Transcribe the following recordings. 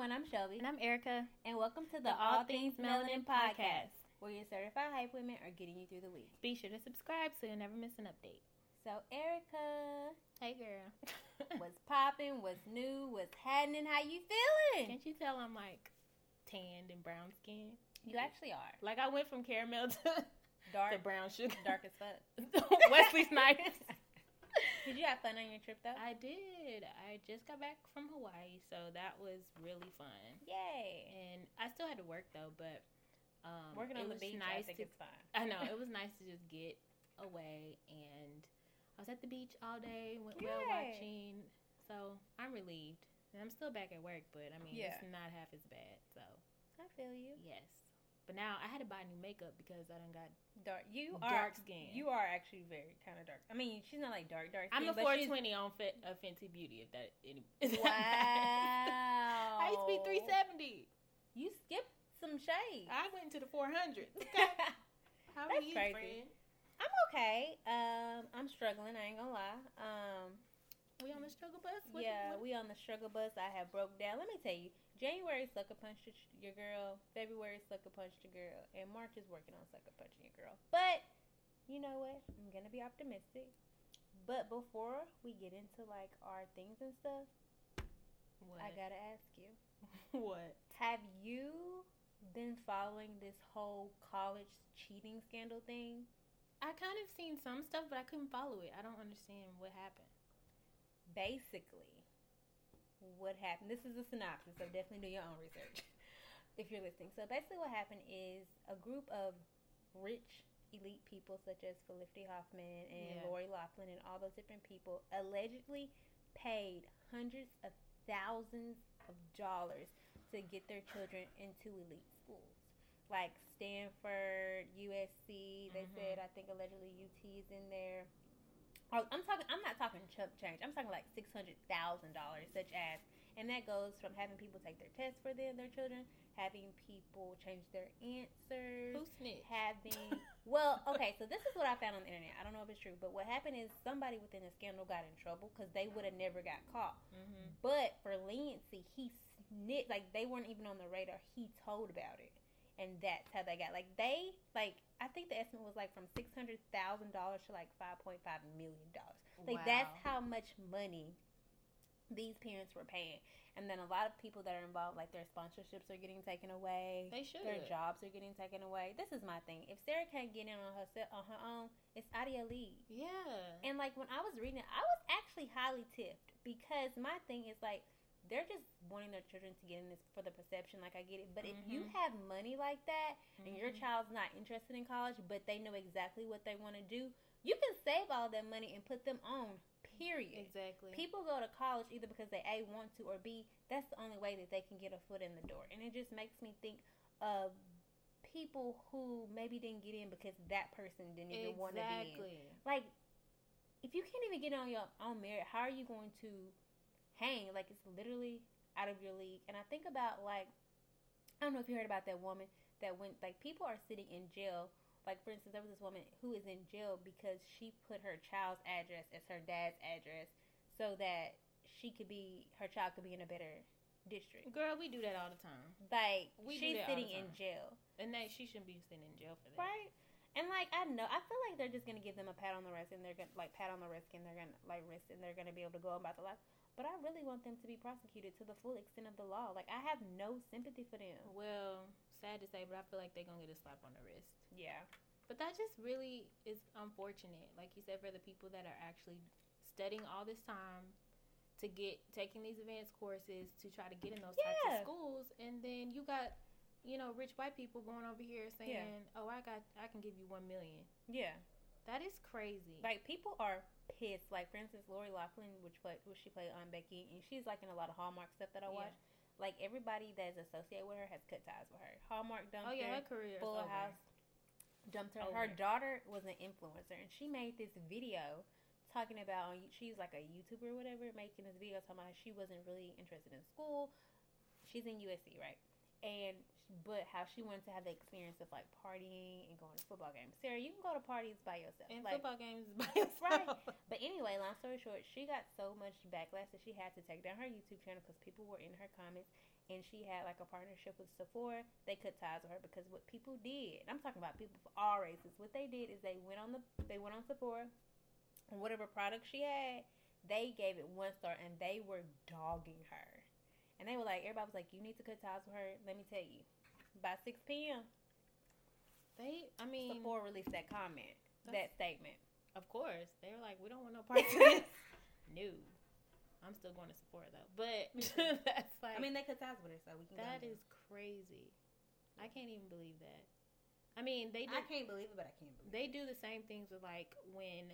everyone, I'm Shelby. And I'm Erica. And welcome to the All Things Melanin podcast, where your certified hype women are getting you through the week. Be sure to subscribe so you'll never miss an update. So, Erica. Hey, girl. What's popping? What's new? What's happening? How you feeling? Can't you tell I'm, like, tanned and brown skin? You actually are. Like, I went from caramel to dark, to brown sugar. Dark as fuck. Wesley Snipes. Did you have fun on your trip, though? I did. I just got back from Hawaii, so that was really fun. Yay. And I still had to work, though, but working on the beach, nice, I think it's fun. I know. It was nice to just get away, and I was at the beach all day, went whale watching, so I'm relieved. And I'm still back at work, but, I mean, it's not half as bad, so. I feel you. Yes. But now I had to buy new makeup because I done got dark. You are dark skin. You are actually very kind of dark. I mean, she's not like dark. Skin, I'm a 420 on Fenty Beauty. If that. Wow. I used to be 370. You skipped some shades. I went to the 400s. Okay. How are you, friend? I'm okay. I'm struggling. I ain't gonna lie. We on the struggle bus. We on the struggle bus. I have broke down. Let me tell you. January sucker punched your girl. February sucker punched your girl. And March is working on sucker punching your girl. But, you know what? I'm going to be optimistic. But before we get into, like, our things and stuff, what? I got to ask you. What? Have you been following this whole college cheating scandal thing? I kind of seen some stuff, but I couldn't follow it. I don't understand what happened. Basically. What happened? This is a synopsis, so definitely do your own research if you're listening. So basically what happened is a group of rich, elite people such as Felicity Huffman and Lori Loughlin and all those different people allegedly paid hundreds of thousands of dollars to get their children into elite schools. Like Stanford, USC, they said, I think allegedly UT is in there. I'm not talking chump change. I'm talking like $600,000, such as, and that goes from having people take their tests for their children, having people change their answers. Who snitched? So this is what I found on the internet. I don't know if it's true, but what happened is somebody within the scandal got in trouble because they would have never got caught. Mm-hmm. But for leniency, he snitched. Like, they weren't even on the radar. He told about it. And that's how they got, like, they, like, I think the estimate was, like, from $600,000 to, like, $5.5 million. Like, that's how much money these parents were paying. And then a lot of people that are involved, like, their sponsorships are getting taken away. They should. Their jobs are getting taken away. This is my thing. If Sarah can't get in on her own, it's Adia Lee. Yeah. And, like, when I was reading it, I was actually highly tipped because my thing is, like, they're just wanting their children to get in this for the perception, like I get it. But if you have money like that and your child's not interested in college, but they know exactly what they want to do, you can save all that money and put them on, period. Exactly. People go to college either because they, A, want to, or B, that's the only way that they can get a foot in the door. And it just makes me think of people who maybe didn't get in because that person didn't even want to be in. Like, if you can't even get on your own merit, how are you going to hang? Like, it's literally out of your league. And I think about, like, I don't know if you heard about that woman that went, like, people are sitting in jail. Like, for instance, there was this woman who is in jail because she put her child's address as her dad's address so that her child could be in a better district. Girl, we do that all the time. Like, she's sitting in jail. And that she shouldn't be sitting in jail for that. Right? And, like, I know, I feel like they're just going to give them a pat on the wrist, and they're going to, like, and they're going to be able to go about their life. But I really want them to be prosecuted to the full extent of the law. Like, I have no sympathy for them. Well, sad to say, but I feel like they're going to get a slap on the wrist. Yeah. But that just really is unfortunate. Like you said, for the people that are actually studying all this time to taking these advanced courses to try to get in those types of schools. And then you got, you know, rich white people going over here saying, I can give you $1 million. Yeah. That is crazy. Like, people are pissed. Like, for instance, Lori Loughlin, which she played on Becky, and she's, like, in a lot of Hallmark stuff that I watch. Like, everybody that is associated with her has cut ties with her. Hallmark dumped her. Her career is over. Full House dumped her. Over. Her daughter was an influencer, and she made this video talking about, she was, like, a YouTuber or whatever, making this video talking about how she wasn't really interested in school. She's in USC, right? But how she wanted to have the experience of, like, partying and going to football games. Sarah, you can go to parties by yourself. And, like, football games by yourself. Right. But anyway, long story short, she got so much backlash that she had to take down her YouTube channel because people were in her comments. and she had like a partnership with Sephora, they cut ties with her because what people did, and I'm talking about people of all races, what they did is they went on Sephora and whatever product she had, they gave it 1 star and they were dogging her. And they were like, everybody was like, you need to cut ties with her. Let me tell you, by 6 p.m., Sephora released that comment, that statement. Of course. They were like, we don't want no part of this. No. I'm still going to Sephora, though. But that's like... I mean, they cut ties with her, so we can That is crazy. I can't even believe that. I mean, they do... I can't believe it, but I can believe it. They do the same things with, like, when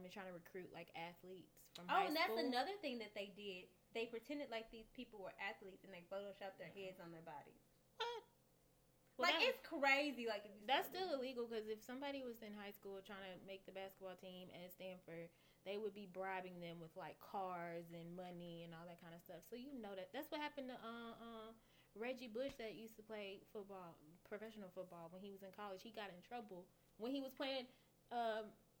they're trying to recruit, like, athletes from high school. Oh, and that's another thing that they did. They pretended like these people were athletes, and they photoshopped their heads on their bodies. What? Well, like, it's crazy. Like, if that's still illegal, because if somebody was in high school trying to make the basketball team at Stanford, they would be bribing them with, like, cars and money and all that kind of stuff. So you know that. That's what happened to Reggie Bush that used to play football, professional football, when he was in college. He got in trouble when he was playing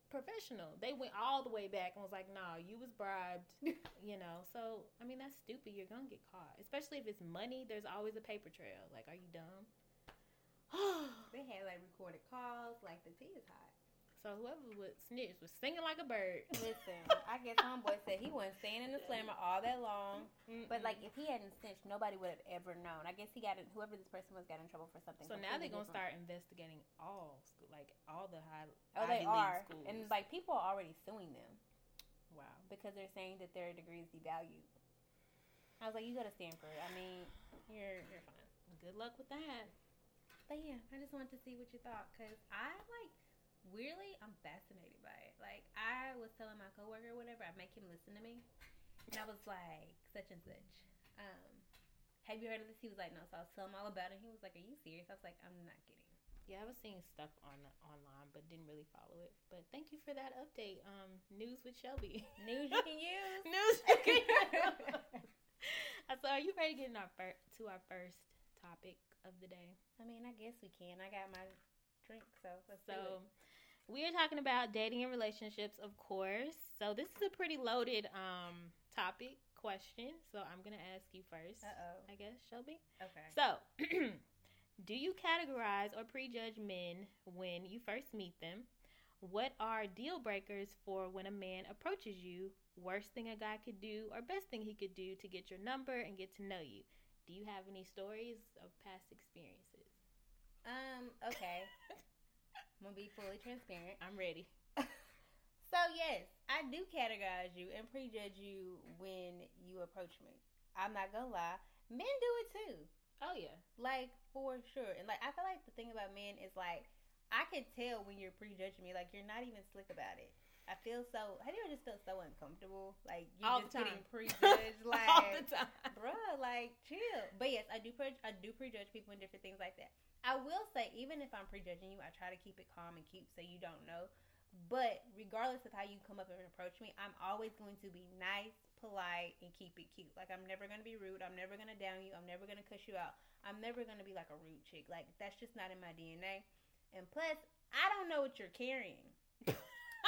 professional. They went all the way back and was like, nah, you was bribed, you know. So, I mean, that's stupid. You're going to get caught. Especially if it's money, there's always a paper trail. Like, are you dumb? They had like recorded calls, like the tea is hot. So whoever would snitch was singing like a bird. Listen, I guess homeboy said he wasn't staying in the slammer all that long. Mm-mm. But like if he hadn't snitched, nobody would have ever known. I guess he got in, whoever this person was got in trouble for something. So now they're gonna start investigating all school, like all the high. Oh, Ivy they are, schools. And like people are already suing them. Wow, because they're saying that their degree is devalued. I was like, you go to Stanford. I mean, you're fine. Good luck with that. But yeah, I just wanted to see what you thought, because I, like, weirdly, I'm fascinated by it. Like, I was telling my coworker or whatever, I make him listen to me, and I was like, such and such. Have you heard of this? He was like, no. So I was telling him all about it, and he was like, are you serious? I was like, I'm not kidding. Yeah, I was seeing stuff online, but didn't really follow it. But thank you for that update. News with Shelby. News you can use. News you can use. I said, are you ready to get to our first topic of the day? I mean, I guess we can. I got my drink, so let's do it. So, we are talking about dating and relationships, of course. So, this is a pretty loaded topic question. So, I'm going to ask you first, I guess, Shelby. Okay. So, do you categorize or prejudge men when you first meet them? What are deal breakers for when a man approaches you? Worst thing a guy could do or best thing he could do to get your number and get to know you? Do you have any stories of past experiences? Okay. I'm going to be fully transparent. I'm ready. So, yes, I do categorize you and prejudge you when you approach me. I'm not going to lie. Men do it, too. Oh, yeah. Like, for sure. And, like, I feel like the thing about men is, like, I can tell when you're prejudging me. Like, you're not even slick about it. I feel so... Have you ever just felt so uncomfortable? Like, you just getting prejudged. Like, all the time. Bruh, like, chill. But yes, I do prejudge people and different things like that. I will say, even if I'm prejudging you, I try to keep it calm and cute so you don't know. But regardless of how you come up and approach me, I'm always going to be nice, polite, and keep it cute. Like, I'm never going to be rude. I'm never going to down you. I'm never going to cuss you out. I'm never going to be like a rude chick. Like, that's just not in my DNA. And plus, I don't know what you're carrying.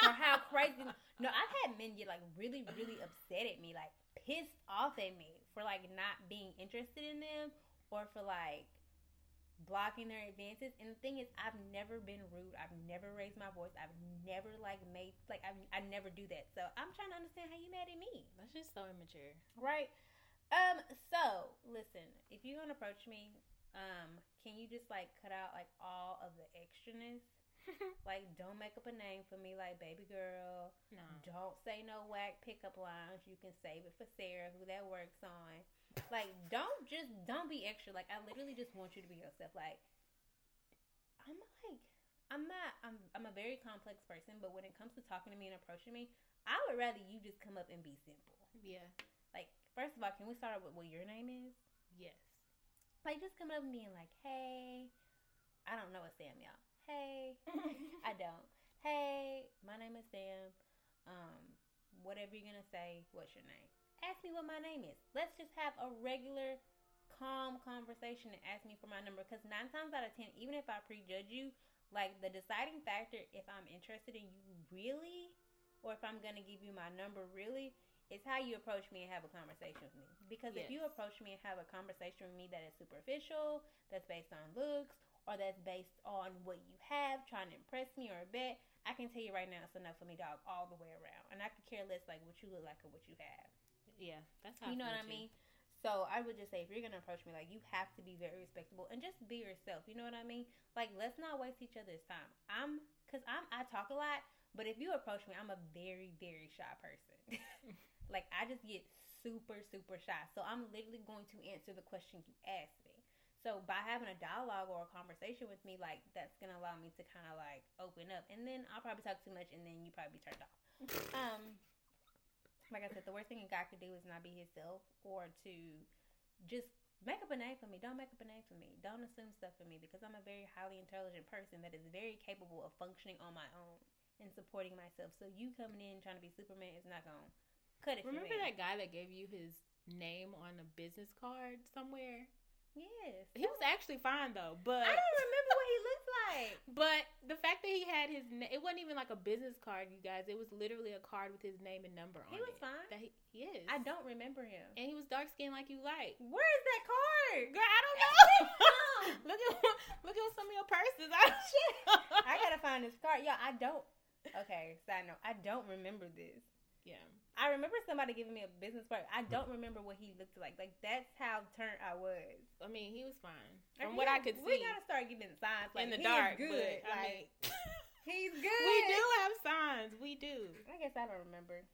Or how crazy. No, I've had men get like really, really upset at me, like pissed off at me for like not being interested in them or for like blocking their advances. And the thing is, I've never been rude. I've never raised my voice. I've never like made, like I never do that. So I'm trying to understand how you mad at me. That's just so immature. Right. So listen, if you're going to approach me, can you just like cut out like all of the extraness? Like, don't make up a name for me, like, baby girl. No. Don't say no whack pickup lines. You can save it for Sarah, who that works on. Like, don't be extra. Like, I literally just want you to be yourself. Like, I'm not, I'm a very complex person, but when it comes to talking to me and approaching me, I would rather you just come up and be simple. Yeah. Like, first of all, can we start out with what your name is? Yes. Like, just coming up and being like, hey, I don't know what Sam, y'all. Hey, I don't. Hey, my name is Sam. Whatever you're gonna say, what's your name? Ask me what my name is. Let's just have a regular, calm conversation and ask me for my number. Because 9 times out of 10, even if I prejudge you, like the deciding factor if I'm interested in you really, or if I'm gonna give you my number really, It's how you approach me and have a conversation with me. Because if you approach me and have a conversation with me that is superficial, that's based on looks, or that's based on what you have, trying to impress me or a bet, I can tell you right now it's enough for me, dog, all the way around. And I could care less, like, what you look like or what you have. Yeah, that's how you know what I mean? So I would just say, if you're going to approach me, like, you have to be very respectable and just be yourself. You know what I mean? Like, let's not waste each other's time. I talk a lot, but if you approach me, I'm a very, very shy person. Like, I just get super, super shy. So I'm literally going to answer the question you asked me. So by having a dialogue or a conversation with me, like, that's going to allow me to kind of, like, open up. And then I'll probably talk too much, and then you probably be turned off. Like I said, the worst thing a guy could do is not be himself or to just make up a name for me. Don't make up a name for me. Don't assume stuff for me, because I'm a very highly intelligent person that is very capable of functioning on my own and supporting myself. So you coming in trying to be Superman is not going to cut it. Remember that guy that gave you his name on a business card somewhere? Yes. He was actually fine, though, but... I don't remember what he looked like. But the fact that he had his... It wasn't even like a business card, you guys. It was literally a card with his name and number on it. He was fine. Yes. I don't remember him. And he was dark-skinned like you like. Where is that card? Girl, I don't know. Look at some of your purses. I gotta find this card. Y'all, I don't... Okay, side note. I don't remember this. Yeah. I remember somebody giving me a business card. I don't remember what he looked like. Like, that's how turned I was. I mean, he was fine. From what I could see. We got to start giving signs. Like, in the dark. He's good. But, he's good. We do have signs. We do. I guess I don't remember.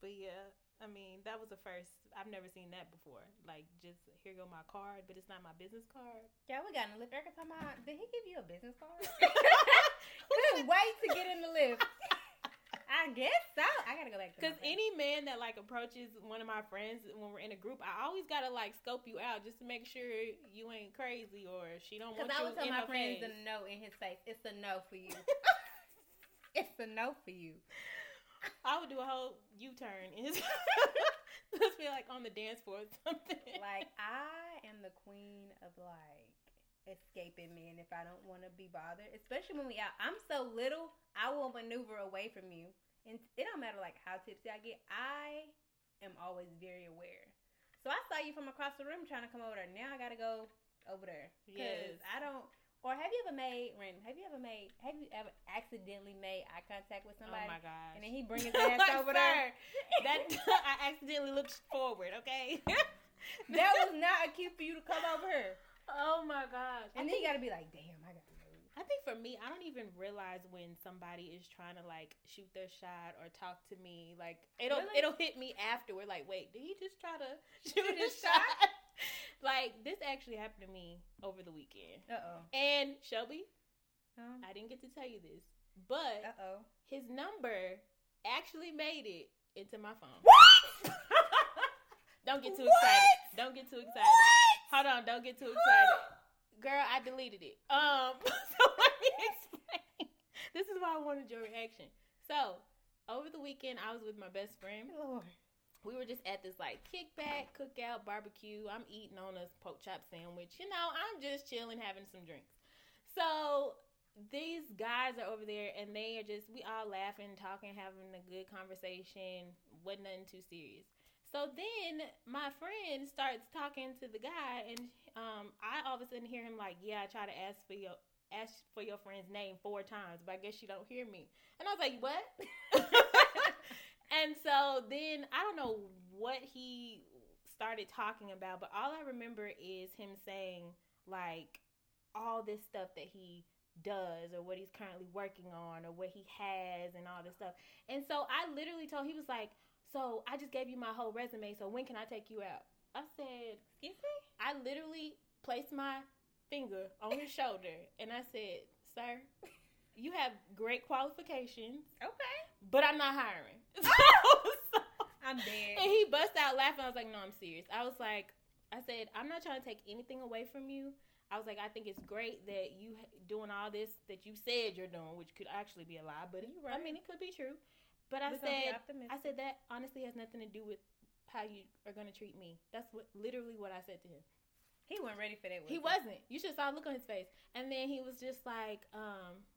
But, yeah, I mean, that was the first. I've never seen that before. Like, just, here go my card, but it's not my business card. Yeah, we got in the lift. Erica talking about, did he give you a business card? Couldn't wait to get in the lift. I guess so. I gotta go back to that. Because any man that, like, approaches one of my friends when we're in a group, I always gotta, like, scope you out just to make sure you ain't crazy or she don't want you in her face. Because I would tell my friends a no in his face. It's a no for you. It's a no for you. I would do a whole U-turn in his just be, like, on the dance floor or something. Like, I am the queen of, like, escaping men if I don't want to be bothered, especially when we out. I'm so little, I will maneuver away from you, and it don't matter like how tipsy I get. I am always very aware. So I saw you from across the room trying to come over there. Now I gotta go over there. Yes. I don't. Or have you ever accidentally made eye contact with somebody? Oh my gosh! And then he brings his ass over there. That I accidentally looked forward. Okay. That was not a cue for you to come over here. Oh my gosh. And then you gotta be like, damn, I gotta move. I think for me, I don't even realize when somebody is trying to, like, shoot their shot or talk to me. Like, it'll hit me afterward. Like, wait, did he just try to shoot his shot? Like, this actually happened to me over the weekend. Uh-oh. And Shelby, I didn't get to tell you this, but his number actually made it into my phone. What? Don't get too excited. What? Hold on, don't get too excited. Girl, I deleted it. So let me explain. This is why I wanted your reaction. So, over the weekend, I was with my best friend. Lord. We were just at this, like, kickback, cookout, barbecue. I'm eating on a pork chop sandwich. You know, I'm just chilling, having some drinks. So, these guys are over there, and they are just, we all laughing, talking, having a good conversation. Wasn't nothing too serious. So then my friend starts talking to the guy, and I all of a sudden hear him like, yeah, I try to ask for your friend's name 4 times, but I guess you don't hear me. And I was like, what? And so then I don't know what he started talking about, but all I remember is him saying, like, all this stuff that he does or what he's currently working on or what he has and all this stuff. And so I literally told, he was like, so I just gave you my whole resume, so when can I take you out? I said, excuse me? I literally placed my finger on his shoulder, and I said, sir, you have great qualifications. Okay. But I'm not hiring. So, I'm dead. And he bust out laughing. I was like, no, I'm serious. I said, I'm not trying to take anything away from you. I was like, I think it's great that you doing all this that you said you're doing, which could actually be a lie, but right. I mean, it could be true. But I said that honestly has nothing to do with how you are going to treat me. That's literally what I said to him. He wasn't ready for that. He wasn't. You should saw the look on his face. And then he was just like,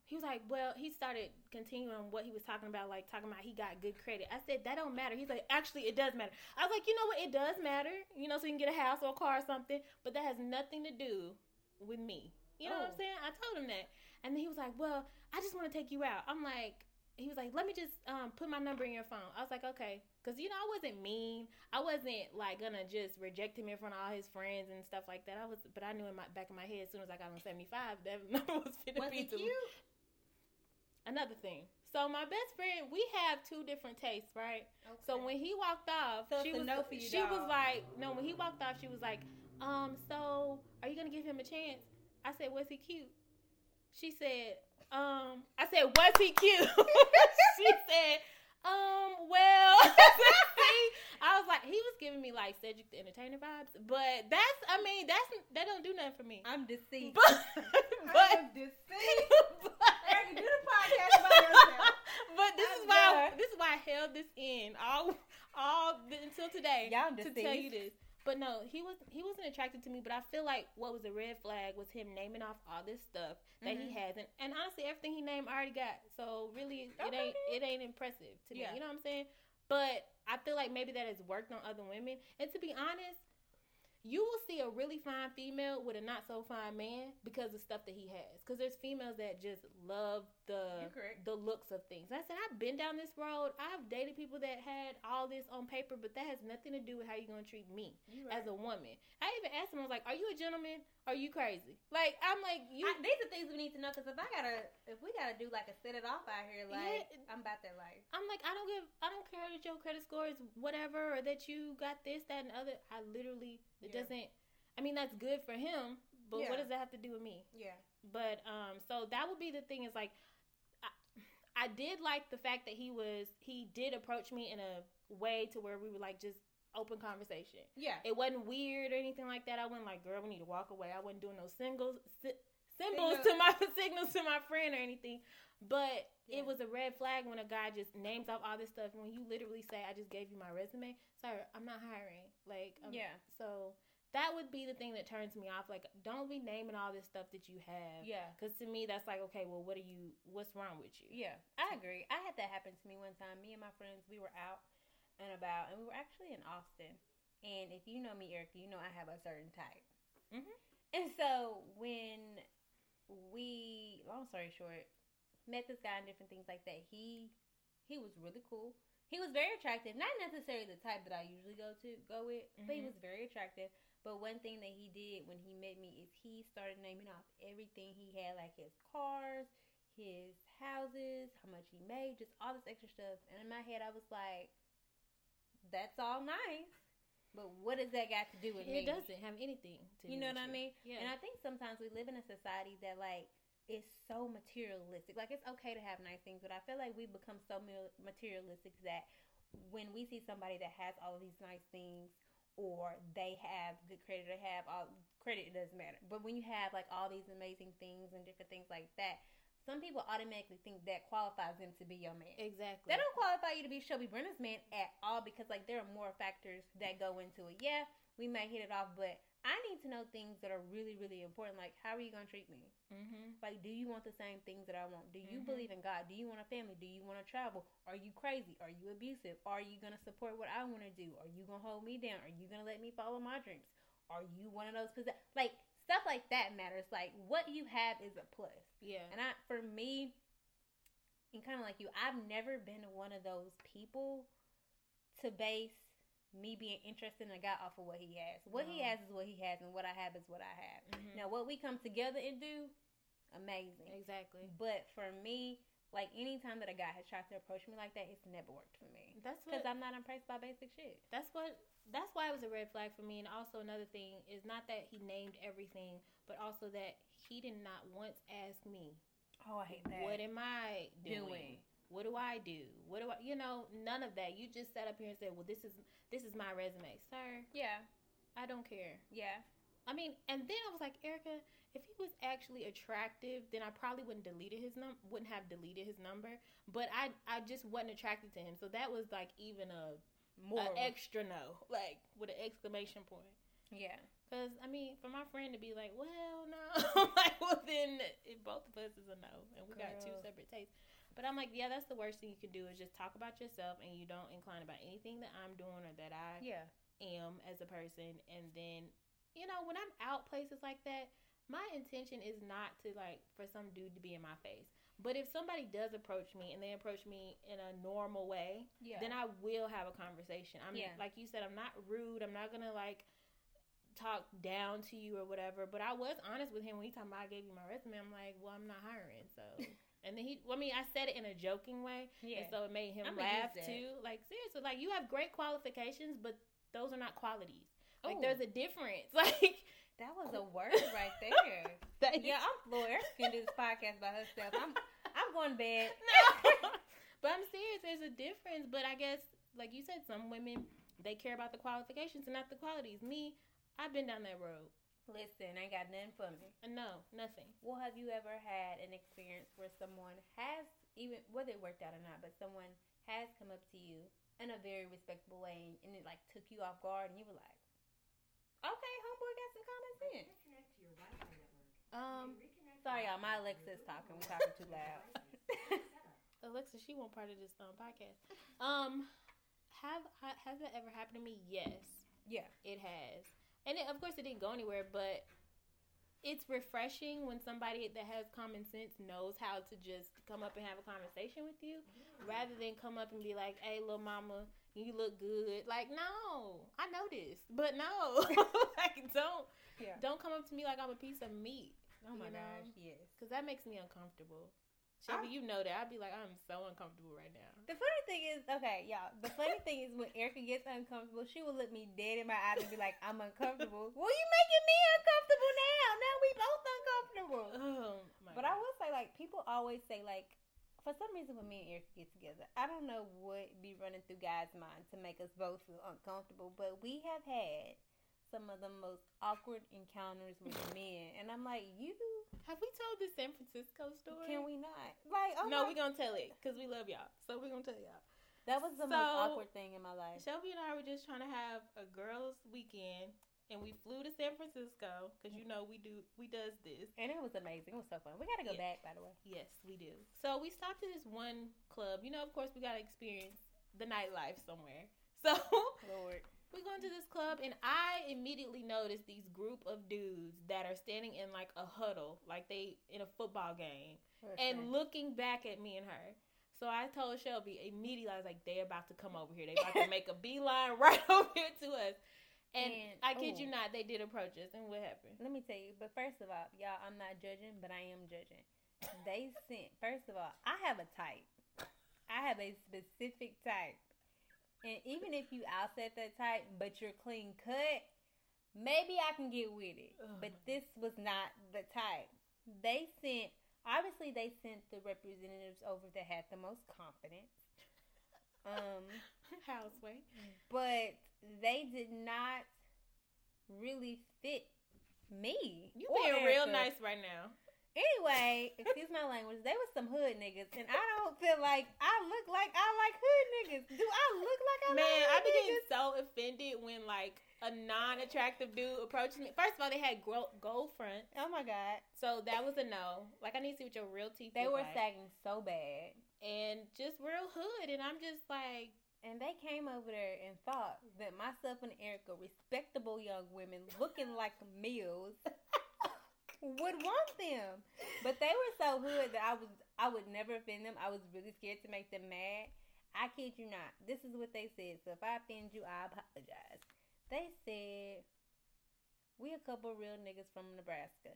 he was like, well, he started continuing what he was talking about, like talking about he got good credit. I said, that don't matter. He's like, actually, it does matter. I was like, you know what? It does matter, you know, so you can get a house or a car or something, but that has nothing to do with me. You know what I'm saying? I told him that. And then he was like, well, I just want to take you out. I'm like, he was like, let me just put my number in your phone. I was like, okay. Because, you know, I wasn't mean. I wasn't, like, going to just reject him in front of all his friends and stuff like that. But I knew in my back of my head, as soon as I got on 75, that number was going to be too. Another thing. So, my best friend, we have two different tastes, right? Okay. So, when he walked off, when he walked off, she was like, so, are you going to give him a chance? I said, was he cute? She said, I said, was he cute? She said, well, I was like, he was giving me like Cedric the Entertainer vibes, but that don't do nothing for me. I'm deceived. Erica, do the podcast by yourself. But this is why I held this in all until today. Y'all deceived. To tell you this. But no, he wasn't attracted to me, but I feel like what was a red flag was him naming off all this stuff that he hasn't. And honestly, everything he named I already got. So really, it ain't impressive to me. You know what I'm saying? But I feel like maybe that has worked on other women. And to be honest, you will see a really fine female with a not so fine man because of stuff that he has. Because there's females that just love the looks of things. And I said, I've been down this road. I've dated people that had all this on paper, but that has nothing to do with how you're going to treat me as a woman. I even asked him, I was like, are you a gentleman? Are you crazy? Like, I'm like, these are things we need to know. Because if we got to do like a set it off out here, like, I'm about that life. I'm like, I don't care that your credit score is whatever or that you got this, that, and other. I literally... that's good for him, but what does that have to do with me? Yeah. But, so that would be the thing is like, I did like the fact that he did approach me in a way to where we were like just open conversation. Yeah. It wasn't weird or anything like that. I wasn't like, girl, we need to walk away. I wasn't doing no signals to my friend or anything. But it was a red flag when a guy just names off all this stuff. When you literally say, I just gave you my resume. Sorry, I'm not hiring. Like, So that would be the thing that turns me off. Like, don't be naming all this stuff that you have. Yeah. Because to me, that's like, okay, well, what's wrong with you? Yeah, I agree. I had that happen to me one time. Me and my friends, we were out and about. And we were actually in Austin. And if you know me, Erica, you know I have a certain type. Mm-hmm. And so when we, long story short, met this guy and different things like that. He was really cool. He was very attractive. Not necessarily the type that I usually go with, but he was very attractive. But one thing that he did when he met me is he started naming off everything he had, like his cars, his houses, how much he made, just all this extra stuff. And in my head, I was like, that's all nice, but what does that got to do with me? It doesn't have anything to do with you. You know what I mean? Yeah. And I think sometimes we live in a society that, like, it's so materialistic. Like, it's okay to have nice things, but I feel like we've become so materialistic that when we see somebody that has all of these nice things or they have good credit, they have all credit, it doesn't matter. But when you have, like, all these amazing things and different things like that, some people automatically think that qualifies them to be your man. Exactly. They don't qualify you to be Shelby Brenner's man at all because, like, there are more factors that go into it. Yeah, we might hit it off, but I need to know things that are really, really important. Like, how are you going to treat me? Mm-hmm. Like, do you want the same things that I want? Do you believe in God? Do you want a family? Do you want to travel? Are you crazy? Are you abusive? Are you going to support what I want to do? Are you going to hold me down? Are you going to let me follow my dreams? Are you one of those like, stuff like that matters. Like, what you have is a plus. Yeah. And for me, and kind of like you, I've never been one of those people to base me being interested in a guy off of what he has. What he has is what he has, and what I have is what I have. Mm-hmm. Now, what we come together and do, amazing. Exactly. But for me, like, any time that a guy has tried to approach me like that, it's never worked for me. Because I'm not impressed by basic shit. That's why it was a red flag for me. And also another thing is not that he named everything, but also that he did not once ask me, oh, I hate that. What am I doing? What do I do? None of that. You just sat up here and said, well, this is my resume. Sir. Yeah. I don't care. Yeah. I mean, and then I was like, Erica, if he was actually attractive, then I probably wouldn't have deleted his number, but I just wasn't attracted to him. So that was like even a extra no, like with an exclamation point. Yeah. Because, I mean, for my friend to be like, well, no. Like, well, then both of us is a no. And we got two separate tastes. But I'm like, yeah, that's the worst thing you can do is just talk about yourself and you don't incline about anything that I'm doing or that I am as a person. And then, you know, when I'm out places like that, my intention is not to, like, for some dude to be in my face. But if somebody does approach me and they approach me in a normal way, then I will have a conversation. I'm like you said, I'm not rude. I'm not going to, like, talk down to you or whatever. But I was honest with him when he talking about I gave you my resume. I'm like, well, I'm not hiring, so... And then he, well, I mean, I said it in a joking way, and so it made him laugh too. Like, seriously, like, you have great qualifications, but those are not qualities. Like, there's a difference. Like, that was a word right there. Yeah, I'm Lori can do this podcast by herself. I'm going to bed. No, but I'm serious. There's a difference. But I guess, like you said, some women, they care about the qualifications and not the qualities. Me, I've been down that road. Listen, I ain't got nothing for me. No, nothing. Well, have you ever had an experience where someone has, even whether it worked out or not, but someone has come up to you in a very respectful way and it like took you off guard and you were like, okay, homeboy got some common sense. Reconnect to your Wi-Fi network. Sorry, y'all, my Alexa's talking. We're talking too loud. Alexa, she won't part of this podcast. Has that ever happened to me? Yes. Yeah, it has. And, it, of course, it didn't go anywhere, but it's refreshing when somebody that has common sense knows how to just come up and have a conversation with you rather than come up and be like, hey, little mama, you look good. Like, no, I noticed, but no. Like, don't come up to me like I'm a piece of meat. Oh, my gosh, yes. Because that makes me uncomfortable. Shelby, you know that. I'd be like, I'm so uncomfortable right now. The funny thing is, okay, y'all. The funny thing is when Erica gets uncomfortable, she will look me dead in my eyes and be like, I'm uncomfortable. Well, you making me uncomfortable now. Now we both uncomfortable. But I will say, like, people always say, like, for some reason when me and Erica get together, I don't know what be running through guys' minds to make us both feel uncomfortable. But we have had some of the most awkward encounters with men. And I'm like, you... Have we told this San Francisco story? Can we not? Like, oh no, we're going to tell it because we love y'all. So we're going to tell y'all. That was the most awkward thing in my life. Shelby and I were just trying to have a girls' weekend, and we flew to San Francisco because, you know, we does this. And it was amazing. It was so fun. We got to go back, by the way. Yes, we do. So we stopped at this one club. You know, of course, we got to experience the nightlife somewhere. So, Lord. We're going to this club, and I immediately noticed these group of dudes that are standing in, like, a huddle, like they in a football game, and looking back at me and her. So I told Shelby immediately, I was like, they about to come over here. They about to make a beeline right over here to us. And I kid you not, they did approach us, and what happened? Let me tell you, but first of all, y'all, I'm not judging, but I am judging. They sent, first of all, I have a type. I have a specific type. And even if you outset that type, but you're clean cut, maybe I can get with it. Oh, but this was not the type. They sent, obviously they sent the representatives over that had the most confidence. Houseway. But they did not really fit me. You being real nice right now. Anyway, excuse my language, they was some hood niggas, and I don't feel like I look like I like hood niggas. Do I look like I like hood niggas? Man, I became so offended when, like, a non-attractive dude approached me. First of all, they had gold front. Oh, my God. So that was a no. Like, I need to see what your real teeth They were like. Sagging so bad. And just real hood, and I'm just like... And they came over there and thought that myself and Erica, respectable young women, looking like meals... would want them, but they were so hood that I would never offend them. I was really scared to make them mad. I kid you not. This is what they said. So if I offend you, I apologize. They said, "We a couple of real niggas from Nebraska."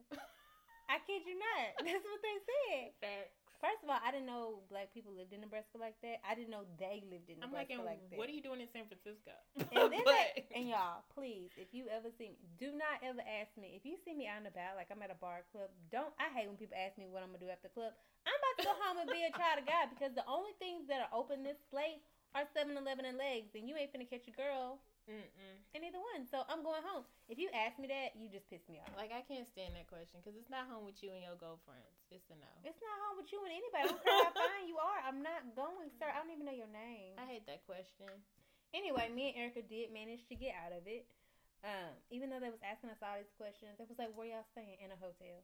I kid you not. That's what they said. Facts. First of all, I didn't know black people lived in Nebraska like that. I didn't know they lived in Nebraska like that. What are you doing in San Francisco? And then and y'all, please, if you ever see me, do not ever ask me. If you see me out and about, like I'm at a bar club, I hate when people ask me what I'm going to do after the club. I'm about to go home and be a child of God because the only things that are open this late are 7-Eleven and legs, and you ain't finna catch a girl. Mm-mm. And either one. So I'm going home. If you ask me that, you just piss me off. Like, I can't stand that question because it's not home with you and your girlfriends. It's a no. It's not home with you and anybody. I don't care how fine you are. I'm not going, sir. I don't even know your name. I hate that question. Anyway, me and Erica did manage to get out of it. Even though they was asking us all these questions, it was like, where y'all staying? In a hotel.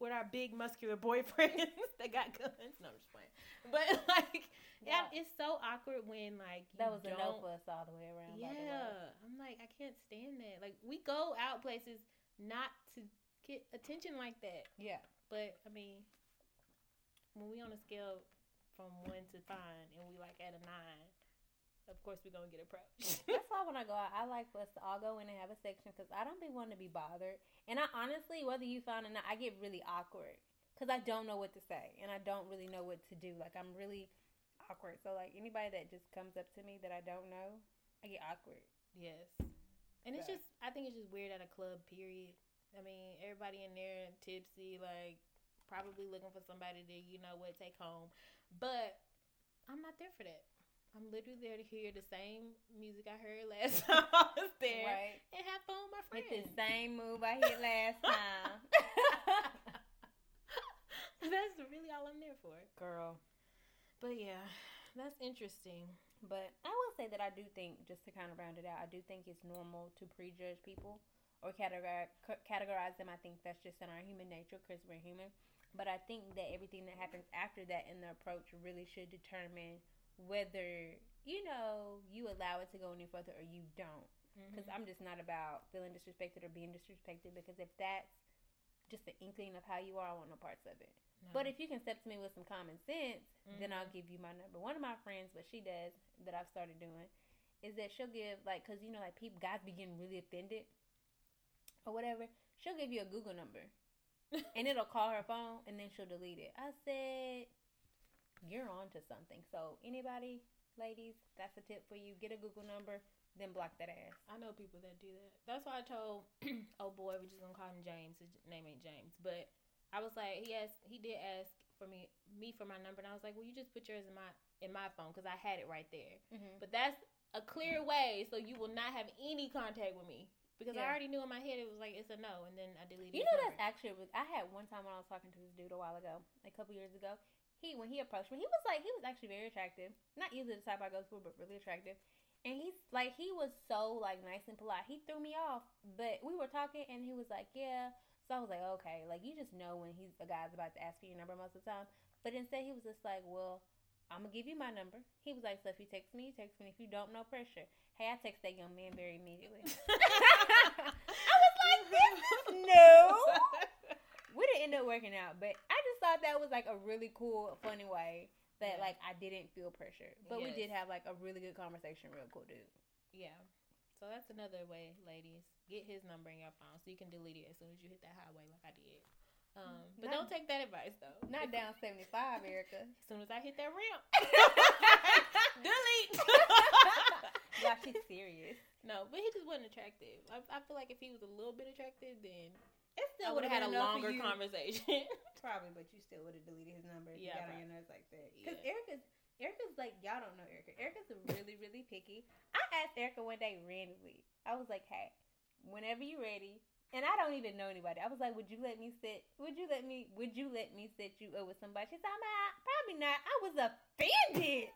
With our big muscular boyfriends that got guns. No, I'm just playing. But, like, yeah. It's so awkward when, like, you that was don't... a no for us all the way around. Yeah. By the way. I'm like, I can't stand that. Like, we go out places not to get attention like that. Yeah. But, I mean, when we on a scale from 1 to 9 and we, like, at a 9, of course we're going to get approached. That's why when I go out, I like for us to all go in and have a section because I don't be wanting to be bothered. And I honestly, whether you found or not, I get really awkward because I don't know what to say and I don't really know what to do. Like, I'm really awkward. So, like, anybody that just comes up to me that I don't know, I get awkward. Yes. And so. It's just, I think it's just weird at a club, period. I mean, everybody in there tipsy, like, probably looking for somebody to, you know what, take home. But I'm not there for that. I'm literally there to hear the same music I heard last time I was there right. And have fun with my friends. With the same move I hit last time. That's really all I'm there for. Girl. But yeah, that's interesting. But I will say that I do think, just to kind of round it out, I do think it's normal to prejudge people or categorize them. I think that's just in our human nature because we're human. But I think that everything that happens after that in the approach really should determine whether, you know, you allow it to go any further or you don't. Because I'm just not about feeling disrespected or being disrespected, because if that's just the inkling of how you are, I want no parts of it. No. But if you can step to me with some common sense, then I'll give you my number. One of my friends, what she does that I've started doing is that she'll give, like, because, you know, like, people, guys be getting really offended or whatever. She'll give you a Google number and it'll call her phone and then she'll delete it. I said... you're on to something. So anybody, ladies, that's a tip for you. Get a Google number, then block that ass. I know people that do that. That's why I told, oh boy, we're just going to call him James. His name ain't James. But I was like, he did ask for me for my number. And I was like, well, you just put yours in my phone because I had it right there. Mm-hmm. But that's a clear way so you will not have any contact with me. Because I already knew in my head it was like, it's a no. And then I deleted it. You know, that's actually, I had one time when I was talking to this dude a while ago, a couple years ago. When he approached me, he was actually very attractive. Not usually the type I go for, but really attractive. And he was so nice and polite. He threw me off, but we were talking and he was like, yeah. So I was like, okay, like, you just know when a guy's about to ask for your number most of the time. But instead he was just like, well, I'm going to give you my number. He was like, so if you text me, you text me. If you don't, no pressure. Hey, I text that young man very immediately. I was like, this is new. We didn't end up working out, but I just thought that was, like, a really cool, funny way that, like, I didn't feel pressure. But we did have, like, a really good conversation, real cool dude. Yeah. So that's another way, ladies. Get his number in your phone so you can delete it as soon as you hit that highway like I did. But don't take that advice, though. Not down 75, Erica. As soon as I hit that ramp. Delete. Yeah, she's serious. No, but he just wasn't attractive. I feel like if he was a little bit attractive, then... it still would have had a longer conversation. Probably, but you still would have deleted his number if you got on your nerves like that. Because Erica's like, y'all don't know Erica. Erica's really, really picky. I asked Erica one day randomly. I was like, hey, whenever you're ready, and I don't even know anybody. I was like, would you let me set you up with somebody? She said, probably not. I was offended.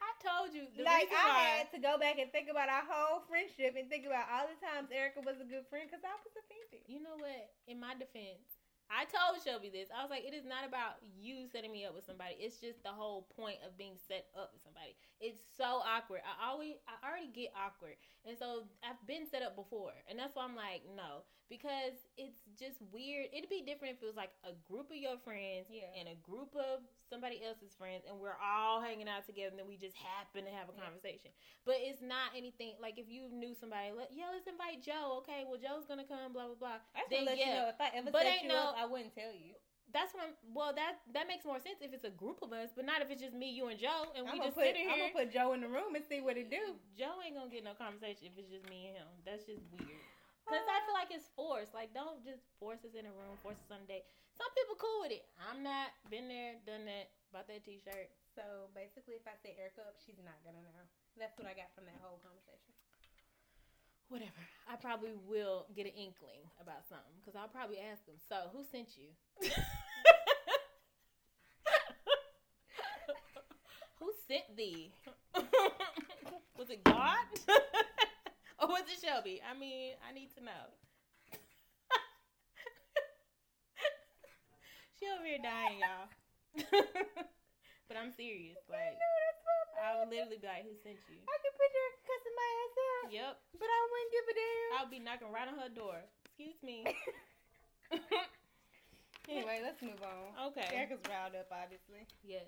I told you. I had to go back and think about our whole friendship and think about all the times Erica was a good friend because I was offended. You know what? In my defense, I told Shelby this. I was like, it is not about you setting me up with somebody. It's just the whole point of being set up with somebody. It's so awkward. I already get awkward. And so I've been set up before. And that's why I'm like, no. Because it's just weird. It'd be different if it was like a group of your friends and a group of somebody else's friends and we're all hanging out together and then we just happen to have a conversation. But it's not anything like if you knew somebody, let's invite Joe. Okay, well, Joe's going to come, blah, blah, blah. I just let you know if I ever set you up, I wouldn't tell you. That's when, well, that makes more sense if it's a group of us, but not if it's just me, you, and Joe, and sitting here. I'm going to put Joe in the room and see what it do. Joe ain't going to get no conversation if it's just me and him. That's just weird. Because I feel like it's forced. Like, don't just force us in a room, force us on a date. Some people cool with it. I'm not. Been there, done that, bought that t-shirt. So, basically, if I say Erica up, she's not going to know. That's what I got from that whole conversation. Whatever. I probably will get an inkling about something. Because I'll probably ask them, so, who sent you? Who sent thee? Was Was it God? Or was it Shelby? I mean, I need to know. She over here dying, y'all. But I'm serious. Like, I would literally be like, who sent you? I could put her cussing my ass out. Yep. But I wouldn't give a damn. I'll be knocking right on her door. Excuse me. Anyway, let's move on. Okay. Erica's riled up, obviously. Yes.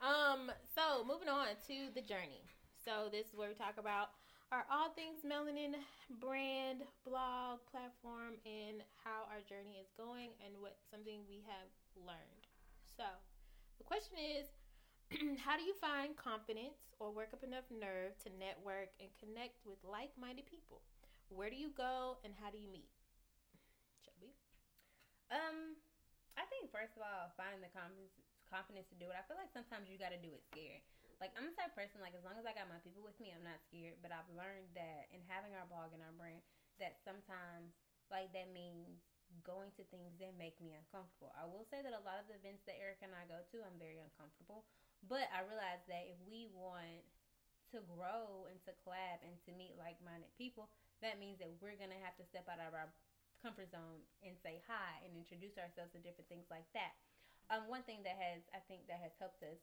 So moving on to the journey. So this is where we talk about our All Things Melanin brand, blog, platform, and how our journey is going and what something we have learned. So the question is, how do you find confidence or work up enough nerve to network and connect with like-minded people? Where do you go and how do you meet? Shelby? I think first of all, finding the confidence to do it. I feel like sometimes you got to do it scared. Like, I'm the type of person, like, as long as I got my people with me, I'm not scared. But I've learned that in having our blog and our brand, that sometimes, like, that means going to things that make me uncomfortable. I will say that a lot of the events that Erica and I go to, I'm very uncomfortable. But I realize that if we want to grow and to collab and to meet like-minded people, that means that we're going to have to step out of our comfort zone and say hi and introduce ourselves to different things like that. One thing that has, I think, that has helped us,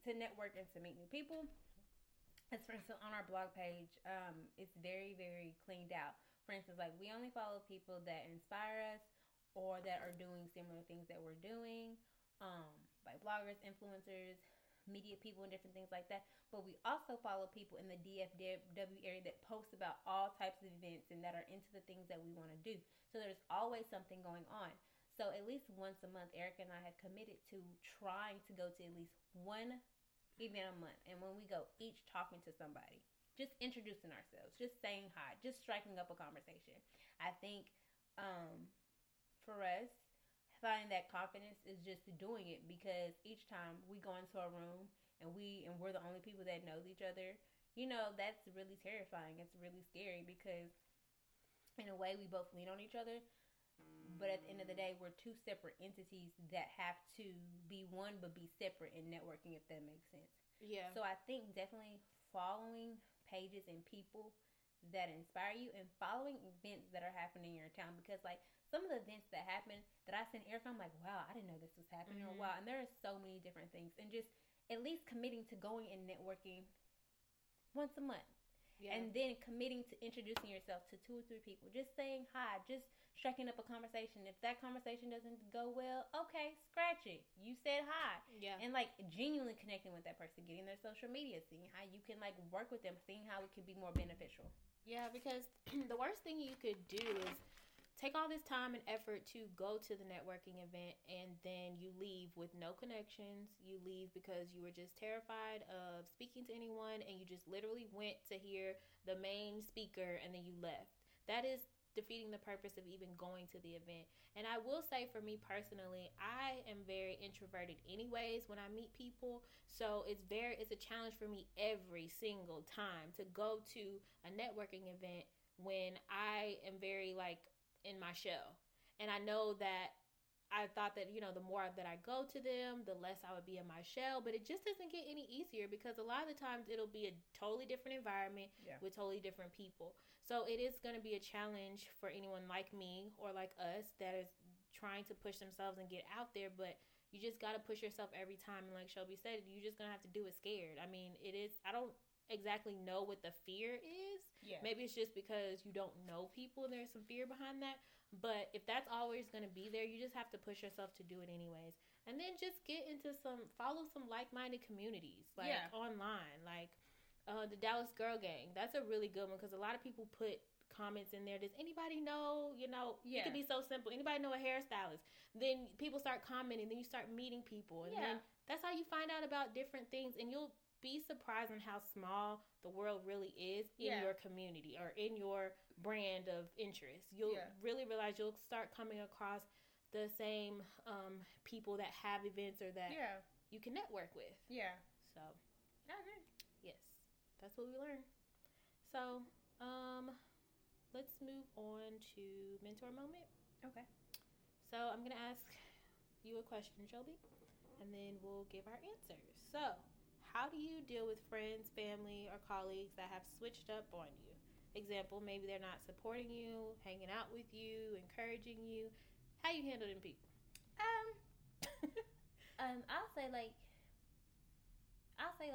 to network and to meet new people, as for instance, on our blog page, it's very, very cleaned out. For instance, like, we only follow people that inspire us or that are doing similar things that we're doing, like bloggers, influencers, media people, and different things like that. But we also follow people in the DFW area that post about all types of events and that are into the things that we want to do. So there's always something going on. So at least once a month, Erica and I have committed to trying to go to at least one event a month. And when we go, each talking to somebody, just introducing ourselves, just saying hi, just striking up a conversation. I think for us, finding that confidence is just doing it, because each time we go into a room and we're the only people that knows each other, you know, that's really terrifying. It's really scary because in a way we both lean on each other. But at the end of the day, we're two separate entities that have to be one but be separate in networking, if that makes sense. Yeah. So I think definitely following pages and people that inspire you and following events that are happening in your town. Because, like, some of the events that happen that I send Erica, I'm like, wow, I didn't know this was happening. Mm-hmm. Or wow. And there are so many different things. And just at least committing to going and networking once a month. Yeah. And then committing to introducing yourself to two or three people. Just saying hi. Just striking up a conversation. If that conversation doesn't go well, okay, scratch it. You said hi. Yeah. And, like, genuinely connecting with that person. Getting their social media. Seeing how you can, like, work with them. Seeing how it can be more beneficial. Yeah, because the worst thing you could do is take all this time and effort to go to the networking event. And then you leave with no connections. You leave because you were just terrified of speaking to anyone. And you just literally went to hear the main speaker. And then you left. That is defeating the purpose of even going to the event. And I will say, for me personally, I am very introverted anyways when I meet people, so it's a challenge for me every single time to go to a networking event when I am very, like, in my shell. And I know that I thought that, you know, the more that I go to them, the less I would be in my shell. But it just doesn't get any easier, because a lot of the times it'll be a totally different environment, yeah, with totally different people. So it is going to be a challenge for anyone like me or like us that is trying to push themselves and get out there. But you just got to push yourself every time. And like Shelby said, you're just going to have to do it scared. I mean, it is. I don't exactly know what the fear is. Yeah. Maybe it's just because you don't know people and there's some fear behind that. But if that's always going to be there, you just have to push yourself to do it anyways. And then just follow some like-minded communities, like, yeah, online, like the Dallas Girl Gang. That's a really good one, because a lot of people put comments in there. Does anybody know, you know, yeah, it could be so simple. Anybody know a hairstylist? Then people start commenting, then you start meeting people. And yeah, then that's how you find out about different things. And you'll be surprised on how small the world really is in, yeah, your community or in your brand of interest. You'll, yeah, really realize you'll start coming across the same people that have events or that, yeah, you can network with. Yeah. So. I agree. Yes. That's what we learn. So, let's move on to mentor moment. Okay. So, I'm going to ask you a question, Shelby, and then we'll give our answers. So, How do you deal with friends, family, or colleagues that have switched up on you? Example, maybe they're not supporting you, hanging out with you, encouraging you. How you handle them people? I'll say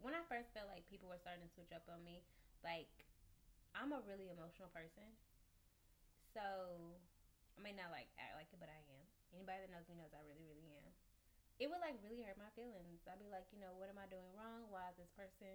when I first felt like people were starting to switch up on me, like, I'm a really emotional person. So I may not like act like it, but I am. Anybody that knows me knows I really, really am. It would like really hurt my feelings. I'd be like, what am I doing wrong? Why is this person,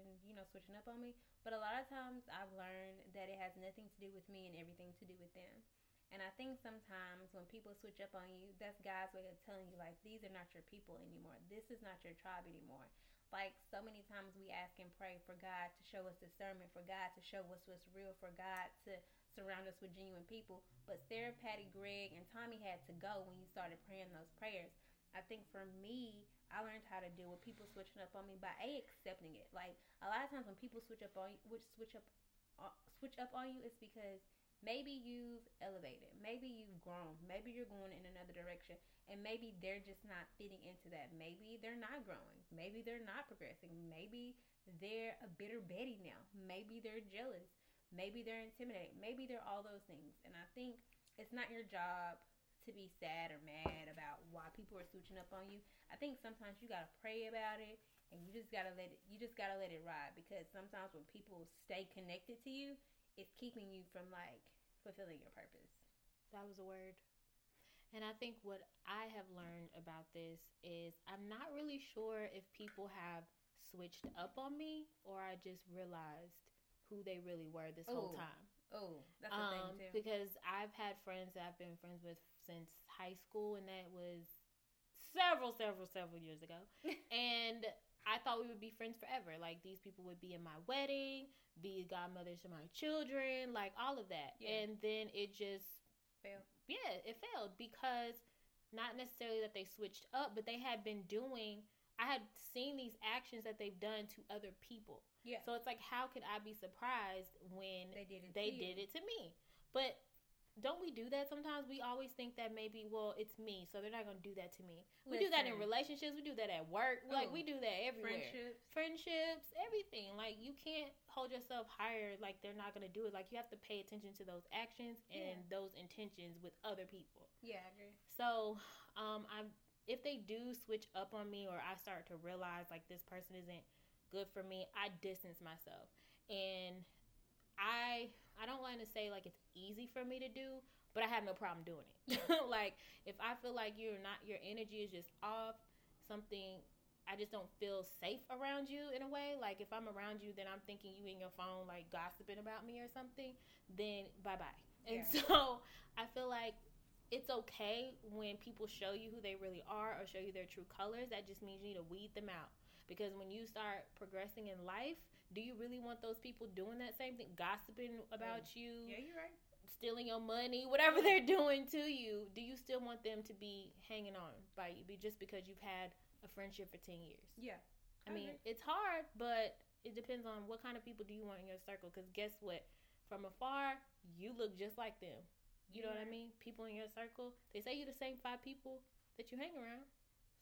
switching up on me? But a lot of times I've learned that it has nothing to do with me and everything to do with them. And I think sometimes when people switch up on you, that's God's way of telling you, like, these are not your people anymore. This is not your tribe anymore. Like, so many times we ask and pray for God to show us discernment, for God to show us what's real, for God to surround us with genuine people. But Sarah, Patty, Greg, and Tommy had to go when you started praying those prayers. I think for me, I learned how to deal with people switching up on me by accepting it. Like, a lot of times when people switch up on you, it's because maybe you've elevated, maybe you've grown, maybe you're going in another direction, and maybe they're just not fitting into that. Maybe they're not growing, maybe they're not progressing, maybe they're a bitter Betty now, maybe they're jealous, maybe they're intimidated, maybe they're all those things. And I think it's not your job to be sad or mad about why people are switching up on you. I think sometimes you gotta pray about it, and you just gotta let it ride, because sometimes when people stay connected to you, it's keeping you from, like, fulfilling your purpose. That was a word. And I think what I have learned about this is I'm not really sure if people have switched up on me or I just realized who they really were this whole time. Oh, that's a thing, too. Because I've had friends that I've been friends with since high school, and that was several years ago. And I thought we would be friends forever. Like, these people would be in my wedding, be godmothers to my children, like, all of that. Yeah. And then it just failed. Yeah, it failed, because not necessarily that they switched up, but they had been doing, I had seen these actions that they've done to other people. Yeah. So it's like, how could I be surprised when they did it to me? But don't we do that sometimes? We always think that maybe, well, it's me, so they're not going to do that to me. We do that in relationships. We do that at work. Like, we do that everywhere. Friendships, everything. Like, you can't hold yourself higher, like, they're not going to do it. Like, you have to pay attention to those actions and those intentions with other people. Yeah, I agree. So, if they do switch up on me, or I start to realize, like, this person isn't good for me, I distance myself. And I don't want to say, like, it's easy for me to do, but I have no problem doing it. Like, if I feel like your energy is just off, something, I just don't feel safe around you in a way. Like, if I'm around you, then I'm thinking you in your phone, like, gossiping about me or something, then bye-bye. And so I feel like it's okay when people show you who they really are or show you their true colors. That just means you need to weed them out. Because when you start progressing in life, do you really want those people doing that same thing? Gossiping about you? Yeah, you're right. Stealing your money, whatever they're doing to you. Do you still want them to be hanging on by you just because you've had a friendship for 10 years? Yeah. I mean, it's hard, but it depends on what kind of people do you want in your circle. Because guess what? From afar, you look just like them. You know what I mean? People in your circle, they say you're the same 5 people that you hang around.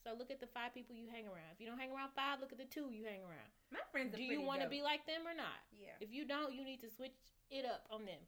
So look at the 5 people you hang around. If you don't hang around 5, look at the 2 you hang around. My friends are pretty dope. Do you want to be like them or not? Yeah. If you don't, you need to switch it up on them.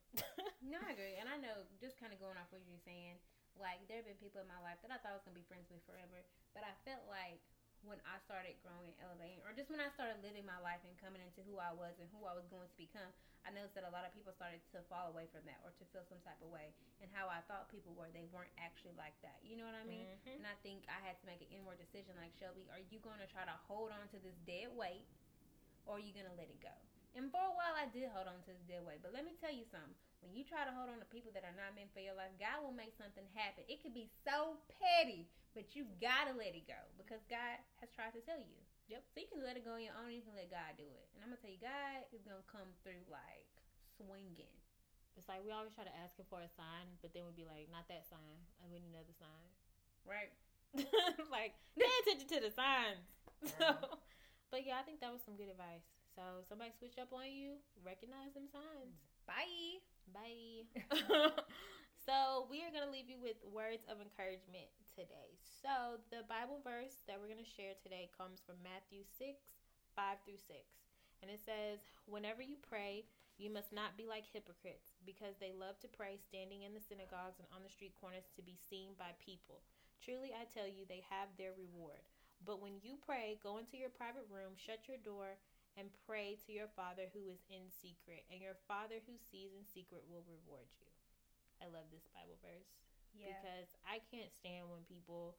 No, I agree. And I know, just kind of going off what you're saying, like, there have been people in my life that I thought I was going to be friends with forever. But I felt like when I started growing and elevating, or just when I started living my life and coming into who I was and who I was going to become, I noticed that a lot of people started to fall away from that or to feel some type of way. And how I thought people were, they weren't actually like that. You know what I mean? Mm-hmm. And I think I had to make an inward decision, like, Shelby, are you going to try to hold on to this dead weight, or are you going to let it go? And for a while, I did hold on to this dead weight. But let me tell you something. When you try to hold on to people that are not meant for your life, God will make something happen. It could be so petty, but you got to let it go, because God has tried to tell you. Yep. So you can let it go on your own, and you can let God do it. And I'm going to tell you, God is going to come through, like, swinging. It's like we always try to ask him for a sign, but then we'd be like, not that sign. I need another sign. Right. Like, pay attention to the signs. So, but, yeah, I think that was some good advice. So, somebody switch up on you, recognize them signs. Bye. So, we are going to leave you with words of encouragement today. So the Bible verse that we're going to share today comes from Matthew 6:5-6. And it says, whenever you pray, you must not be like hypocrites, because they love to pray standing in the synagogues and on the street corners to be seen by people. Truly, I tell you, they have their reward. But when you pray, go into your private room, shut your door, and pray to your Father who is in secret. And your Father who sees in secret will reward you. I love this Bible verse. Yeah. Because I can't stand when people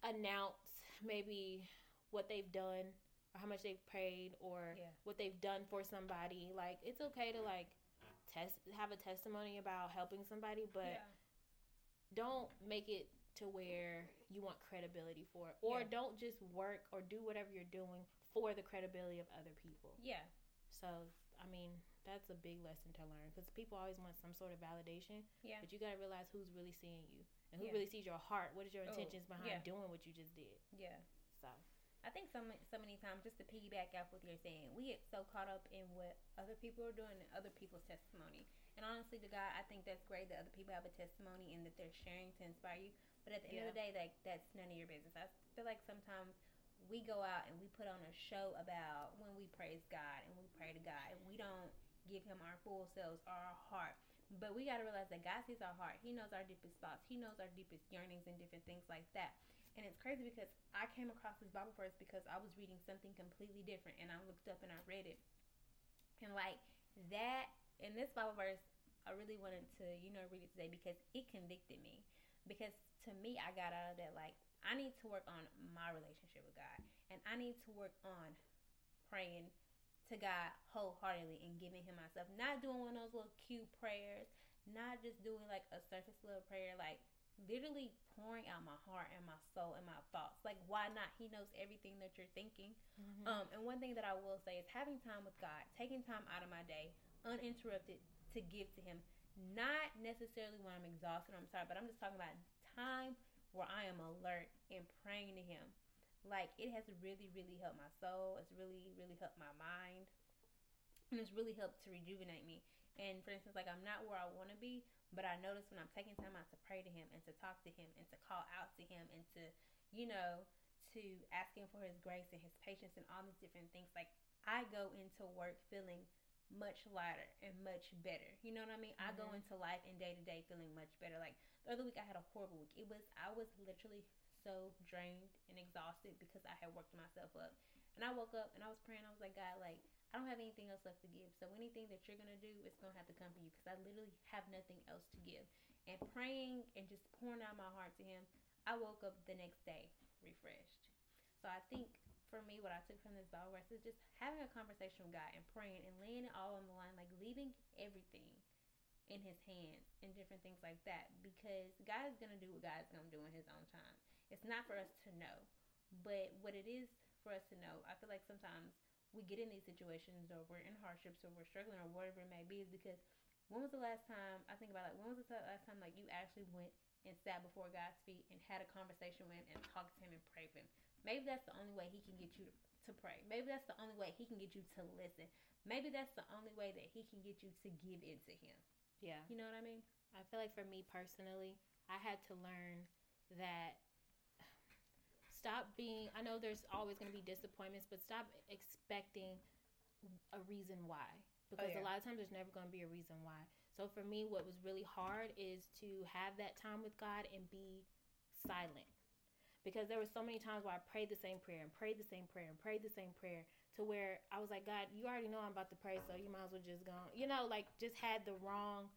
announce maybe what they've done, or how much they've prayed, or what they've done for somebody. Like, it's okay to, like, have a testimony about helping somebody, but don't make it to where you want credibility for it. Or don't just work or do whatever you're doing for the credibility of other people. Yeah. So, I mean, that's a big lesson to learn, because people always want some sort of validation. Yeah. But you got to realize who's really seeing you and who really sees your heart. What is your intentions behind doing what you just did? Yeah. So I think so many times, just to piggyback off what you're saying, we get so caught up in what other people are doing and other people's testimony. And honestly, to God, I think that's great that other people have a testimony and that they're sharing to inspire you. But at the end of the day, like, that's none of your business. I feel like sometimes we go out and we put on a show about when we praise God and we pray to God, and we don't give Him our full selves, our heart. But we got to realize that God sees our heart. He knows our deepest thoughts. He knows our deepest yearnings and different things like that. And it's crazy because I came across this Bible verse because I was reading something completely different, and I looked up and I read it. And like that, in this Bible verse, I really wanted to, you know, read it today because it convicted me. Because to me, I got out of that, like, I need to work on my relationship with God. And I need to work on praying to God wholeheartedly and giving Him myself. Not doing one of those little cute prayers. Not just doing like a surface level prayer. Like, literally pouring out my heart and my soul and my thoughts. Like, why not? He knows everything that you're thinking. Mm-hmm. And one thing that I will say is having time with God. Taking time out of my day, uninterrupted, to give to Him. Not necessarily when I'm exhausted, I'm sorry, but I'm just talking about time where I am alert and praying to Him. Like, it has really, really helped my soul. It's really, really helped my mind. And it's really helped to rejuvenate me. And for instance, like, I'm not where I want to be, but I notice when I'm taking time out to pray to Him and to talk to Him and to call out to Him and to, you know, to ask Him for His grace and His patience and all these different things. Like, I go into work feeling much lighter and much better. You know what I mean? Mm-hmm. I go into life and day to day feeling much better. Like, the other week I had a horrible week. I was literally so drained and exhausted because I had worked myself up. And I woke up and I was praying. I was like, God, like, I don't have anything else left to give. So anything that you're going to do, it's going to have to come from you, because I literally have nothing else to give. And praying and just pouring out my heart to Him, I woke up the next day refreshed. So I think for me, what I took from this Bible verse is just having a conversation with God and praying and laying it all on the line, like leaving everything in His hands and different things like that, because God is going to do what God is going to do in His own time. It's not for us to know, but what it is for us to know, I feel like sometimes we get in these situations, or we're in hardships, or we're struggling, or whatever it may be, is because when was the last time, I think about, like, when was the last time, like, you actually went and sat before God's feet and had a conversation with Him and talked to Him and prayed with Him? Maybe that's the only way He can get you to pray. Maybe that's the only way He can get you to listen. Maybe that's the only way that He can get you to give into Him. Yeah. You know what I mean? I feel like for me personally, I had to learn that I know there's always going to be disappointments, but stop expecting a reason why. Because a lot of times there's never going to be a reason why. So for me, what was really hard is to have that time with God and be silent. Because there were so many times where I prayed the same prayer and prayed the same prayer and prayed the same prayer, to where I was like, God, you already know I'm about to pray, so you might as well just go. You know, like, just had the wrong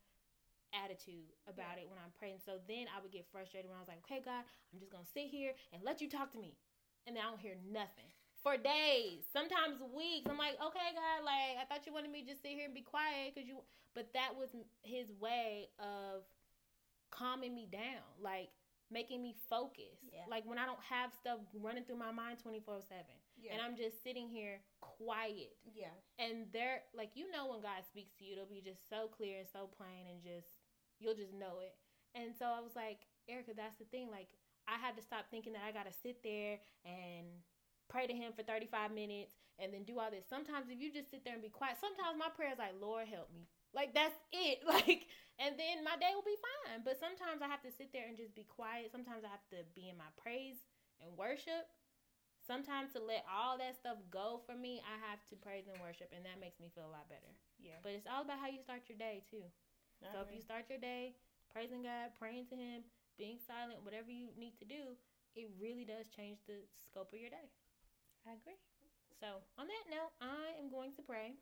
attitude about it when I'm praying. So then I would get frustrated when I was like, okay, God, I'm just going to sit here and let you talk to me. And then I don't hear nothing for days, sometimes weeks. I'm like, okay, God, like, I thought you wanted me to just sit here and be quiet. But that was His way of calming me down. Like, making me focus. Yeah. Like, when I don't have stuff running through my mind 24/7. And I'm just sitting here quiet. Yeah. And there, like, you know, when God speaks to you, it'll be just so clear and so plain, and just, you'll just know it. And so I was like, Erica, that's the thing. Like, I had to stop thinking that I got to sit there and pray to him for 35 minutes and then do all this. Sometimes if you just sit there and be quiet, sometimes my prayer is like, Lord, help me. Like, that's it. Like, and then my day will be fine. But sometimes I have to sit there and just be quiet. Sometimes I have to be in my praise and worship. Sometimes to let all that stuff go for me, I have to praise and worship, and that makes me feel a lot better. Yeah. But it's all about how you start your day, too. So if you start your day praising God, praying to him, being silent, whatever you need to do, it really does change the scope of your day. I agree. So on that note, I am going to pray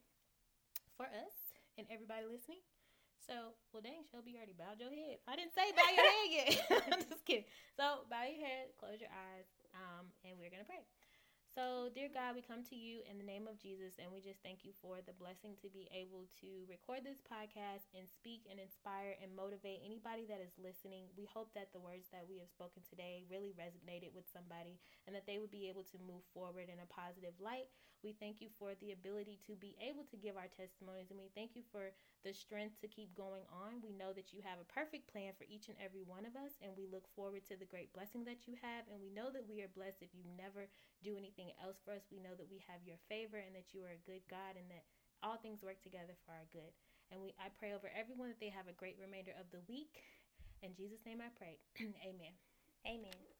for us and everybody listening. So, well, dang, Shelby, you already bowed your head. I didn't say bow your head yet. I'm just kidding. So bow your head, close your eyes, and we're going to pray. So, dear God, we come to you in the name of Jesus, and we just thank you for the blessing to be able to record this podcast and speak and inspire and motivate anybody that is listening. We hope that the words that we have spoken today really resonated with somebody and that they would be able to move forward in a positive light. We thank you for the ability to be able to give our testimonies, and we thank you for the strength to keep going on. We know that you have a perfect plan for each and every one of us, and we look forward to the great blessing that you have, and we know that we are blessed if you never do anything else for us. We know that we have your favor and that you are a good God and that all things work together for our good. And I pray over everyone that they have a great remainder of the week. In Jesus' name I pray. Amen. Amen.